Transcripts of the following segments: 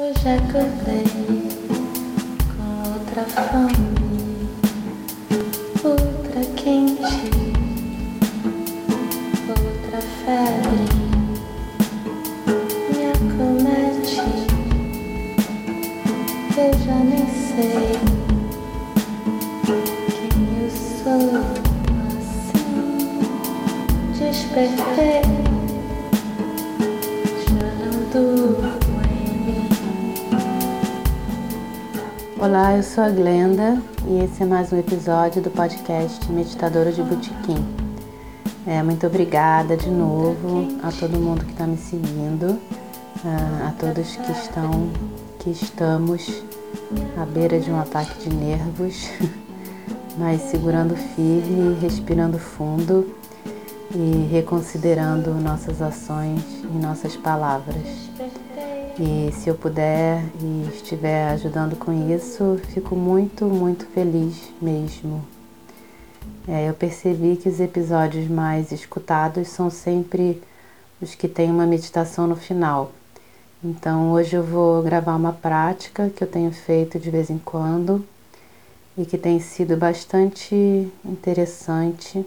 Hoje acordei com outra fome, outra quente, outra febre me acomete. Eu já nem sei quem eu sou, assim despertei, chorando. Olá, eu sou a Glenda e esse é mais um episódio do podcast Meditadora de Butiquim. Muito obrigada de novo a todo mundo que está me seguindo, a todos que estamos à beira de um ataque de nervos, mas segurando firme, respirando fundo e reconsiderando nossas ações e nossas palavras. E se eu puder e estiver ajudando com isso, fico muito, muito feliz mesmo. Eu percebi que os episódios mais escutados são sempre os que têm uma meditação no final. Então hoje eu vou gravar uma prática que eu tenho feito de vez em quando e que tem sido bastante interessante,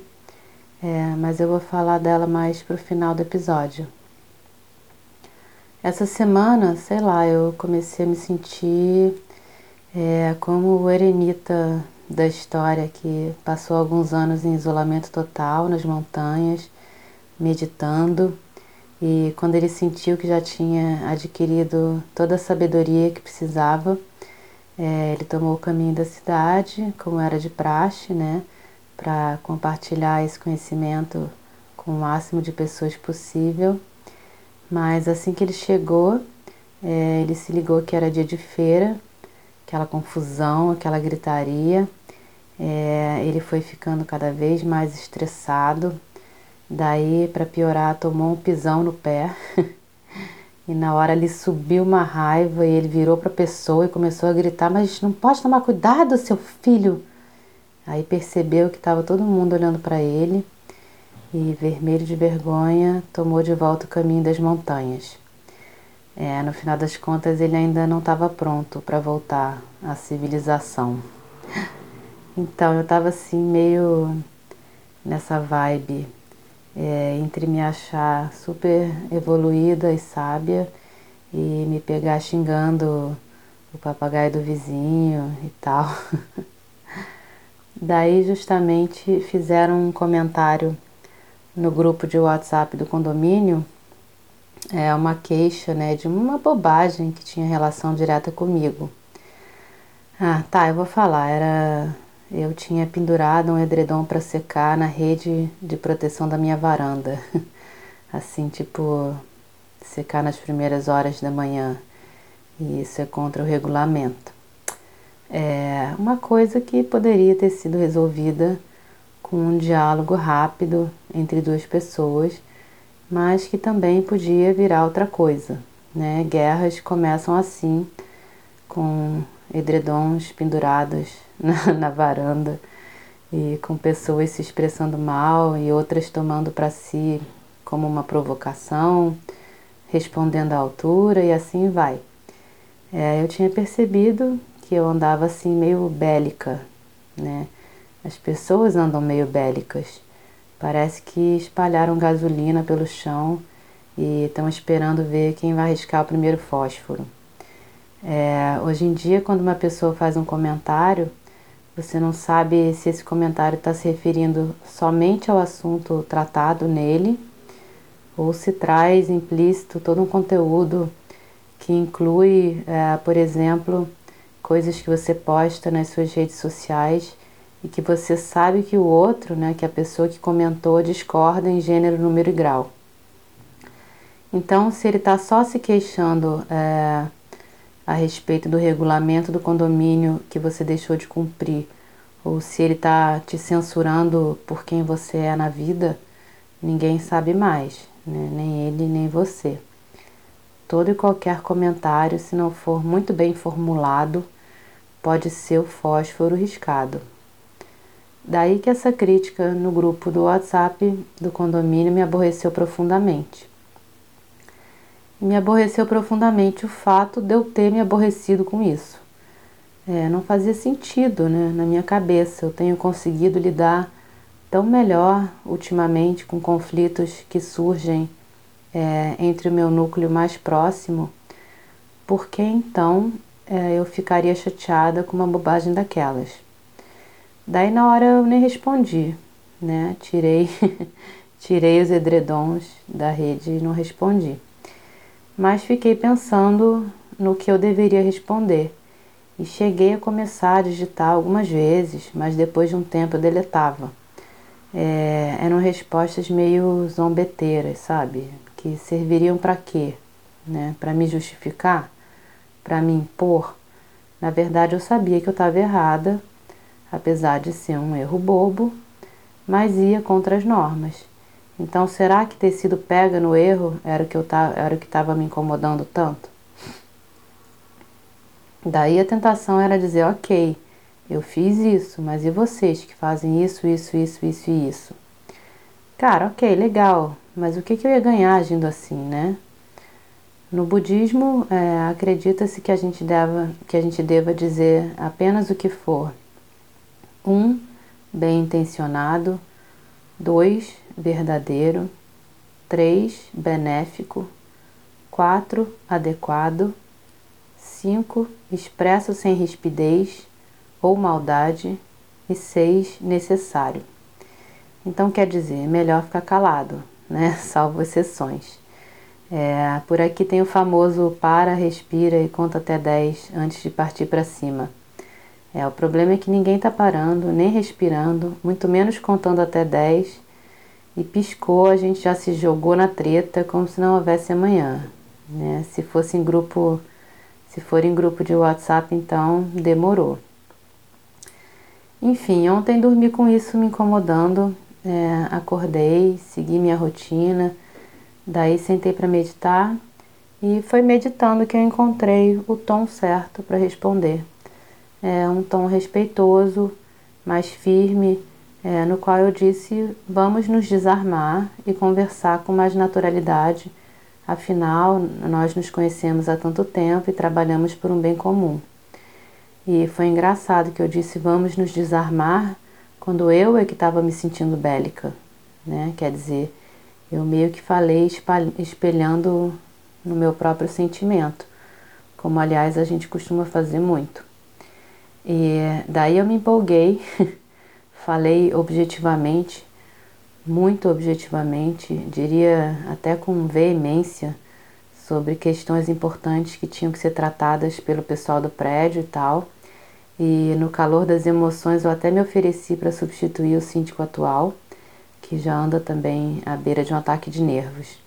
mas eu vou falar dela mais pro final do episódio. Essa semana, eu comecei a me sentir como o eremita da história que passou alguns anos em isolamento total nas montanhas, meditando, e quando ele sentiu que já tinha adquirido toda a sabedoria que precisava, ele tomou o caminho da cidade, como era de praxe, para compartilhar esse conhecimento com o máximo de pessoas possível. Mas assim que ele chegou, ele se ligou que era dia de feira, aquela confusão, aquela gritaria. Ele foi ficando cada vez mais estressado. Daí, para piorar, tomou um pisão no pé. E na hora ele subiu uma raiva e ele virou para a pessoa e começou a gritar: "Mas não pode tomar cuidado, seu filho!" Aí percebeu que estava todo mundo olhando para ele. E vermelho de vergonha, tomou de volta o caminho das montanhas. No final das contas, ele ainda não estava pronto para voltar à civilização. Então, eu estava assim, meio nessa vibe, entre me achar super evoluída e sábia e me pegar xingando o papagaio do vizinho e tal. Daí, justamente, fizeram um comentário no grupo de WhatsApp do condomínio, uma queixa, de uma bobagem que tinha relação direta comigo. Eu vou falar. Eu tinha pendurado um edredom para secar na rede de proteção da minha varanda. Assim, secar nas primeiras horas da manhã. E isso é contra o regulamento. Uma coisa que poderia ter sido resolvida com um diálogo rápido entre duas pessoas, mas que também podia virar outra coisa, Guerras começam assim, com edredons pendurados na varanda e com pessoas se expressando mal e outras tomando para si como uma provocação, respondendo à altura e assim vai. Eu tinha percebido que eu andava assim meio bélica, As pessoas andam meio bélicas, parece que espalharam gasolina pelo chão e estão esperando ver quem vai riscar o primeiro fósforo. Hoje em dia, quando uma pessoa faz um comentário, você não sabe se esse comentário está se referindo somente ao assunto tratado nele ou se traz implícito todo um conteúdo que inclui, por exemplo, coisas que você posta nas suas redes sociais e que você sabe que o outro, que a pessoa que comentou discorda em gênero, número e grau. Então, se ele está só se queixando a respeito do regulamento do condomínio que você deixou de cumprir, ou se ele está te censurando por quem você é na vida, ninguém sabe mais, nem ele, nem você. Todo e qualquer comentário, se não for muito bem formulado, pode ser o fósforo riscado. Daí que essa crítica no grupo do WhatsApp do condomínio me aborreceu profundamente. me aborreceu profundamente o fato de eu ter me aborrecido com isso. Não fazia sentido, né, na minha cabeça. Eu tenho conseguido lidar tão melhor ultimamente com conflitos que surgem entre o meu núcleo mais próximo, porque então eu ficaria chateada com uma bobagem daquelas. Daí na hora eu nem respondi, né? Tirei os edredons da rede e não respondi. Mas fiquei pensando no que eu deveria responder. E cheguei a começar a digitar algumas vezes, mas depois de um tempo eu deletava. Eram respostas meio zombeteiras, sabe? Que serviriam para quê? Né? Para me justificar? Para me impor? Na verdade, eu sabia que eu estava errada, apesar de ser um erro bobo, mas ia contra as normas. Então, será que ter sido pega no erro era o que estava me incomodando tanto? Daí a tentação era dizer, ok, eu fiz isso, mas e vocês que fazem isso, isso, isso, isso e isso? Cara, ok, legal, mas o que eu ia ganhar agindo assim, né? No budismo, acredita-se que a gente deva dizer apenas o que for. 1, bem intencionado. 2, verdadeiro. 3, benéfico. 4, adequado. 5. Expresso sem rispidez ou maldade. E 6. Necessário. Então, quer dizer, melhor ficar calado, né? Salvo exceções. Por aqui tem o famoso para, respira e conta até 10 antes de partir para cima. O problema é que ninguém está parando, nem respirando, muito menos contando até 10. E piscou, a gente já se jogou na treta como se não houvesse amanhã, né? Se for em grupo de WhatsApp, então demorou. Enfim, ontem dormi com isso me incomodando. Acordei, segui minha rotina. Daí sentei para meditar. E foi meditando que eu encontrei o tom certo para responder. Um tom respeitoso, mais firme, no qual eu disse, vamos nos desarmar e conversar com mais naturalidade. Afinal, nós nos conhecemos há tanto tempo e trabalhamos por um bem comum. E foi engraçado que eu disse, vamos nos desarmar, quando eu é que estava me sentindo bélica, né? Quer dizer, eu meio que falei espelhando no meu próprio sentimento, como, aliás, a gente costuma fazer muito. E daí eu me empolguei, falei objetivamente, muito objetivamente, diria até com veemência, sobre questões importantes que tinham que ser tratadas pelo pessoal do prédio e tal. E no calor das emoções eu até me ofereci para substituir o síndico atual, que já anda também à beira de um ataque de nervos.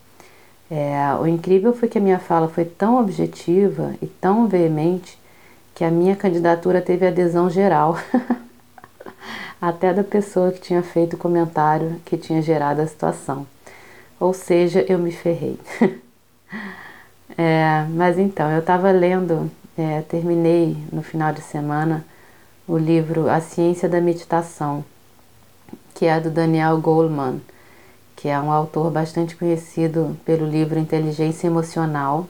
O incrível foi que a minha fala foi tão objetiva e tão veemente que a minha candidatura teve adesão geral. Até da pessoa que tinha feito o comentário que tinha gerado a situação. Ou seja, eu me ferrei. Mas então, eu estava lendo, terminei no final de semana, o livro A Ciência da Meditação, que é do Daniel Goleman, que é um autor bastante conhecido pelo livro Inteligência Emocional,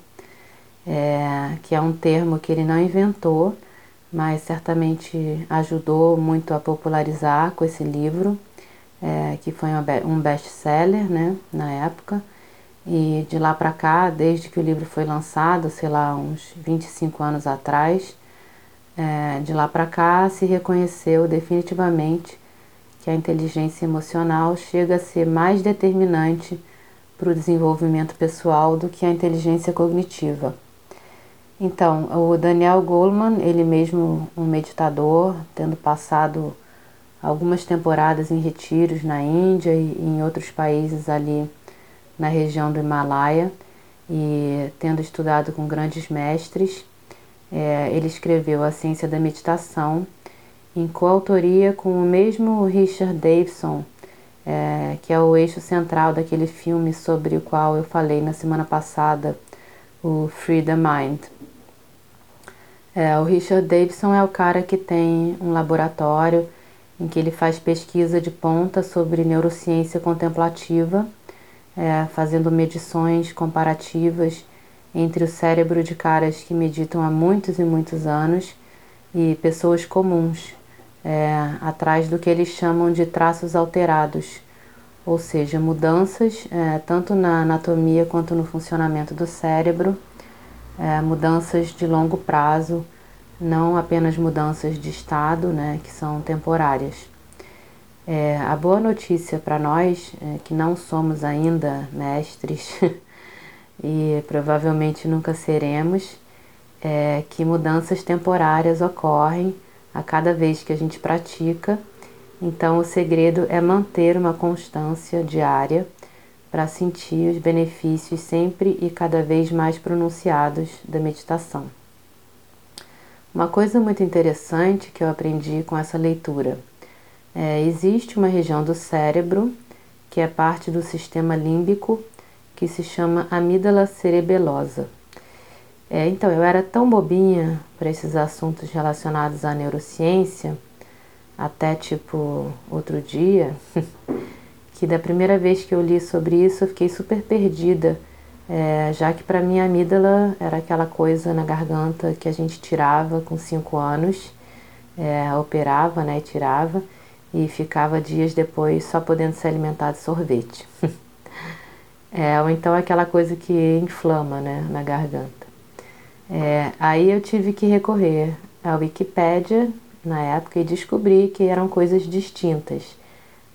que é um termo que ele não inventou, mas certamente ajudou muito a popularizar com esse livro, que foi um best-seller, né, na época. E de lá para cá, desde que o livro foi lançado, sei lá, uns 25 anos atrás, de lá para cá se reconheceu definitivamente que a inteligência emocional chega a ser mais determinante para o desenvolvimento pessoal do que a inteligência cognitiva. Então, o Daniel Goleman, ele mesmo um meditador, tendo passado algumas temporadas em retiros na Índia e em outros países ali na região do Himalaia, e tendo estudado com grandes mestres, ele escreveu A Ciência da Meditação, em coautoria com o mesmo Richard Davidson, que é o eixo central daquele filme sobre o qual eu falei na semana passada, o Free the Mind. O Richard Davidson é o cara que tem um laboratório em que ele faz pesquisa de ponta sobre neurociência contemplativa, fazendo medições comparativas entre o cérebro de caras que meditam há muitos e muitos anos e pessoas comuns, atrás do que eles chamam de traços alterados, ou seja, mudanças tanto na anatomia quanto no funcionamento do cérebro, mudanças de longo prazo, não apenas mudanças de estado, né, que são temporárias. A boa notícia para nós, que não somos ainda mestres e provavelmente nunca seremos, é que mudanças temporárias ocorrem a cada vez que a gente pratica. Então o segredo é manter uma constância diária para sentir os benefícios sempre e cada vez mais pronunciados da meditação. Uma coisa muito interessante que eu aprendi com essa leitura. Existe uma região do cérebro, que é parte do sistema límbico, que se chama amígdala cerebelosa. Então, eu era tão bobinha para esses assuntos relacionados à neurociência, até tipo outro dia, que da primeira vez que eu li sobre isso eu fiquei super perdida, já que para mim a amígdala era aquela coisa na garganta que a gente tirava com 5 anos, operava, né, e tirava, e ficava dias depois só podendo se alimentar de sorvete. Ou então aquela coisa que inflama, né, na garganta. Aí eu tive que recorrer à Wikipédia na época e descobri que eram coisas distintas,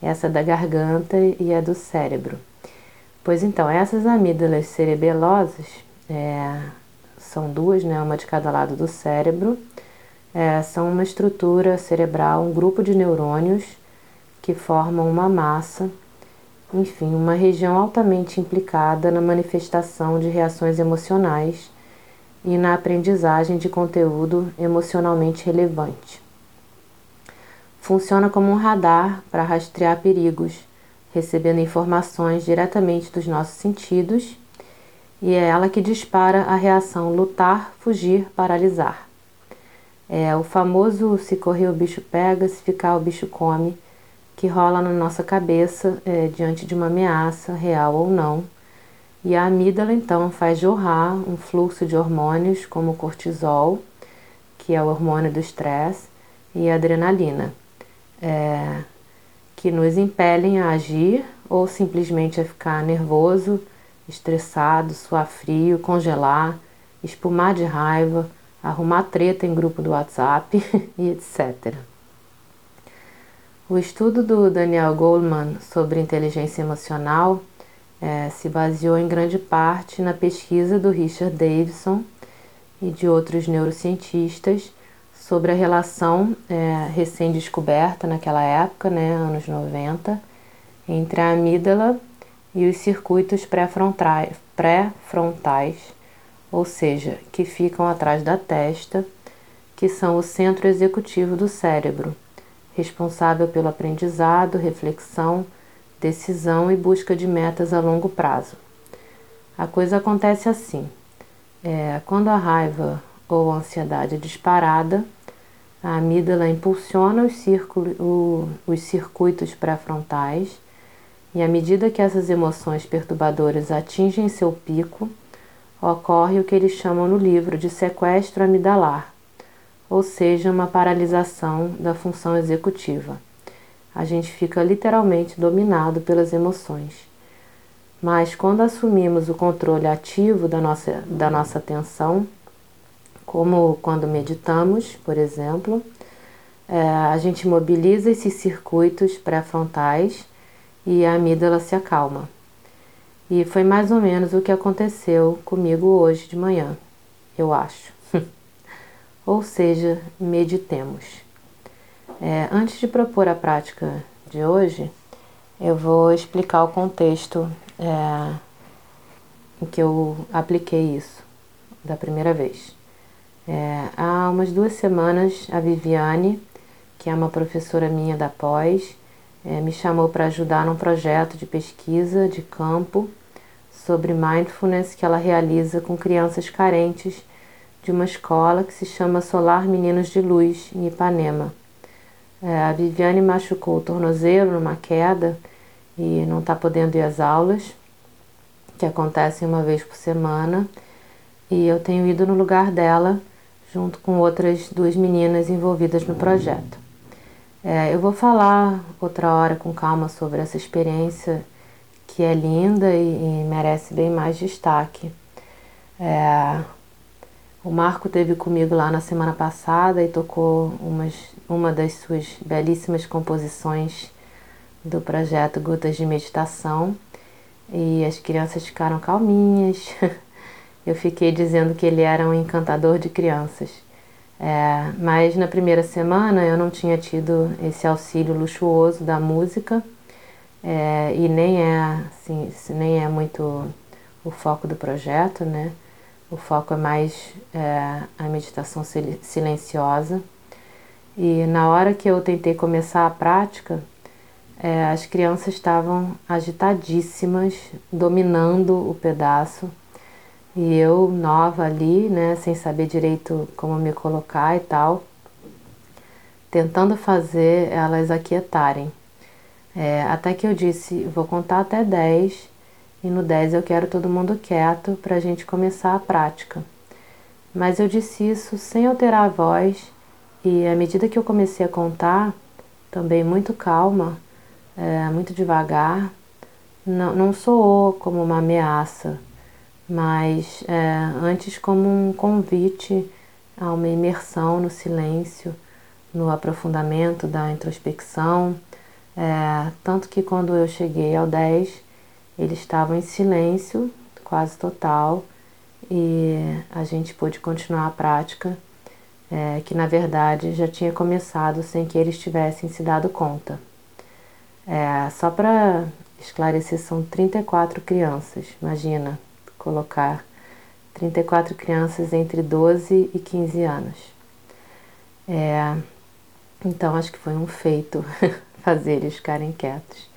essa da garganta e a do cérebro. Pois então, essas amígdalas cerebelosas são duas, né, uma de cada lado do cérebro. São uma estrutura cerebral, um grupo de neurônios que formam uma massa, enfim, uma região altamente implicada na manifestação de reações emocionais e na aprendizagem de conteúdo emocionalmente relevante. Funciona como um radar para rastrear perigos, recebendo informações diretamente dos nossos sentidos, e é ela que dispara a reação lutar, fugir, paralisar. O famoso se correr o bicho pega, se ficar o bicho come, que rola na nossa cabeça diante de uma ameaça, real ou não. E a amígdala, então, faz jorrar um fluxo de hormônios como o cortisol, que é o hormônio do estresse, e a adrenalina, que nos impelem a agir ou simplesmente a ficar nervoso, estressado, suar frio, congelar, espumar de raiva, arrumar treta em grupo do WhatsApp e etc. O estudo do Daniel Goleman sobre inteligência emocional se baseou em grande parte na pesquisa do Richard Davidson e de outros neurocientistas sobre a relação recém-descoberta naquela época, né, anos 90, entre a amígdala e os circuitos pré-frontais, ou seja, que ficam atrás da testa, que são o centro executivo do cérebro, responsável pelo aprendizado, reflexão, decisão e busca de metas a longo prazo. A coisa acontece assim. Quando a raiva ou a ansiedade é disparada, a amígdala impulsiona os circuitos pré-frontais, e à medida que essas emoções perturbadoras atingem seu pico, ocorre o que eles chamam no livro de sequestro amigdalar, ou seja, uma paralisação da função executiva. A gente fica literalmente dominado pelas emoções. Mas quando assumimos o controle ativo da nossa atenção, como quando meditamos, por exemplo, a gente mobiliza esses circuitos pré-frontais e a amígdala se acalma. E foi mais ou menos o que aconteceu comigo hoje de manhã, eu acho. Ou seja, meditemos. Antes de propor a prática de hoje, eu vou explicar o contexto em que eu apliquei isso da primeira vez. Há umas 2 semanas, a Viviane, que é uma professora minha da pós, me chamou para ajudar num projeto de pesquisa de campo sobre mindfulness que ela realiza com crianças carentes de uma escola que se chama Solar Meninos de Luz, em Ipanema. A Viviane machucou o tornozelo numa queda e não está podendo ir às aulas, que acontecem uma vez por semana, e eu tenho ido no lugar dela junto com outras duas meninas envolvidas no projeto. Eu vou falar outra hora com calma sobre essa experiência que é linda e merece bem mais destaque. O Marco esteve comigo lá na semana passada e tocou uma das suas belíssimas composições do projeto Gotas de Meditação e as crianças ficaram calminhas. Eu fiquei dizendo que ele era um encantador de crianças. Mas na primeira semana eu não tinha tido esse auxílio luxuoso da música e nem é muito o foco do projeto, né? O foco é mais a meditação silenciosa. E na hora que eu tentei começar a prática, as crianças estavam agitadíssimas, dominando o pedaço. E eu, nova ali, né, sem saber direito como me colocar e tal, tentando fazer elas aquietarem. Até que eu disse, vou contar até 10, e no 10 eu quero todo mundo quieto para a gente começar a prática. Mas eu disse isso sem alterar a voz e à medida que eu comecei a contar, também muito calma, muito devagar, não soou como uma ameaça, mas antes como um convite a uma imersão no silêncio, no aprofundamento da introspecção. Tanto que quando eu cheguei ao 10, eles estavam em silêncio, quase total, e a gente pôde continuar a prática, que na verdade já tinha começado sem que eles tivessem se dado conta. Só para esclarecer, são 34 crianças, imagina colocar 34 crianças entre 12 e 15 anos. Então acho que foi um feito fazer eles ficarem quietos.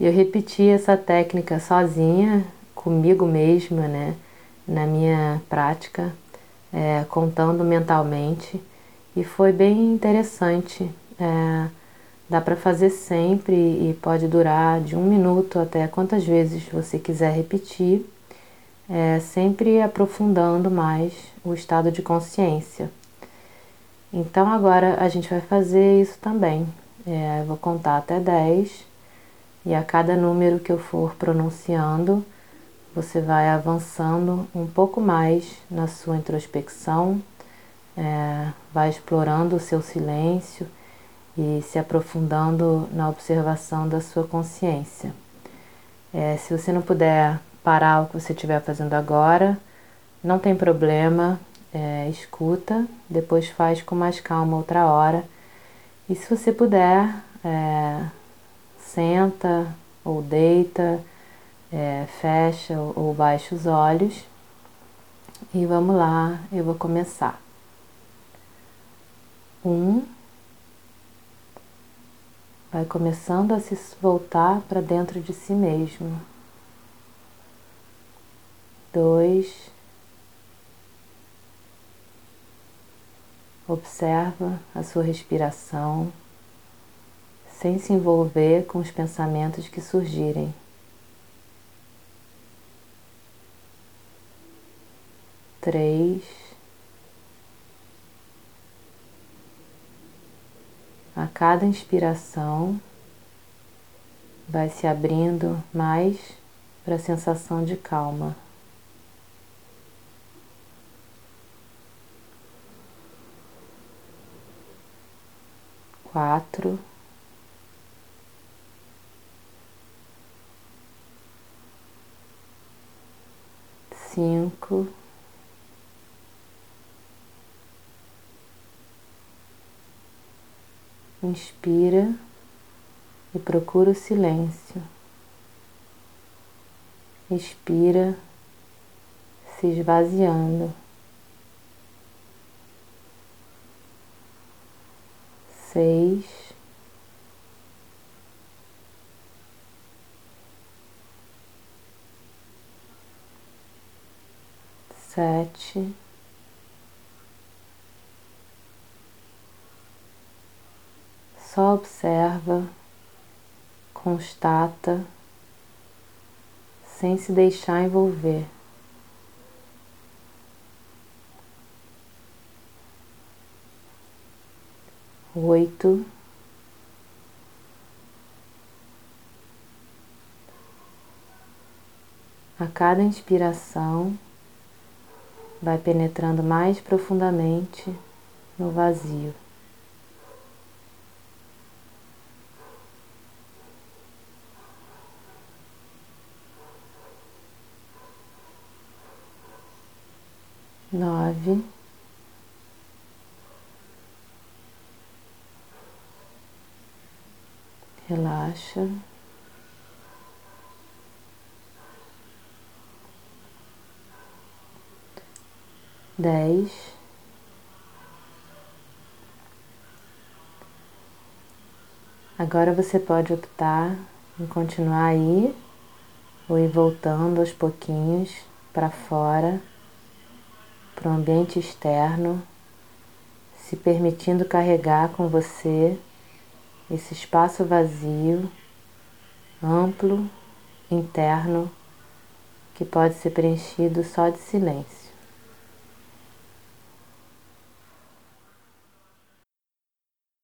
E eu repeti essa técnica sozinha, comigo mesma, né, na minha prática, contando mentalmente, e foi bem interessante. Dá para fazer sempre e pode durar de 1 minuto até quantas vezes você quiser repetir, sempre aprofundando mais o estado de consciência. Então agora a gente vai fazer isso também. Eu vou contar até 10. E a cada número que eu for pronunciando, você vai avançando um pouco mais na sua introspecção, vai explorando o seu silêncio e se aprofundando na observação da sua consciência. Se você não puder parar o que você estiver fazendo agora, não tem problema, escuta, depois faz com mais calma outra hora. E se você puder, senta ou deita, fecha ou baixa os olhos e vamos lá, eu vou começar. 1, vai começando a se voltar para dentro de si mesmo. 2, observa a sua respiração, sem se envolver com os pensamentos que surgirem. 3, a cada inspiração, vai se abrindo mais para a sensação de calma. 4, cinco, 5, inspira e procura o silêncio, expira se esvaziando, 6, 7, 8, observa, constata, sem se deixar envolver. 8, 9. A cada inspiração, vai penetrando mais profundamente no vazio. Nove. Relaxa. 10, 10. Agora você pode optar em continuar aí ou ir voltando aos pouquinhos para fora, para o ambiente externo, se permitindo carregar com você esse espaço vazio, amplo, interno, que pode ser preenchido só de silêncio.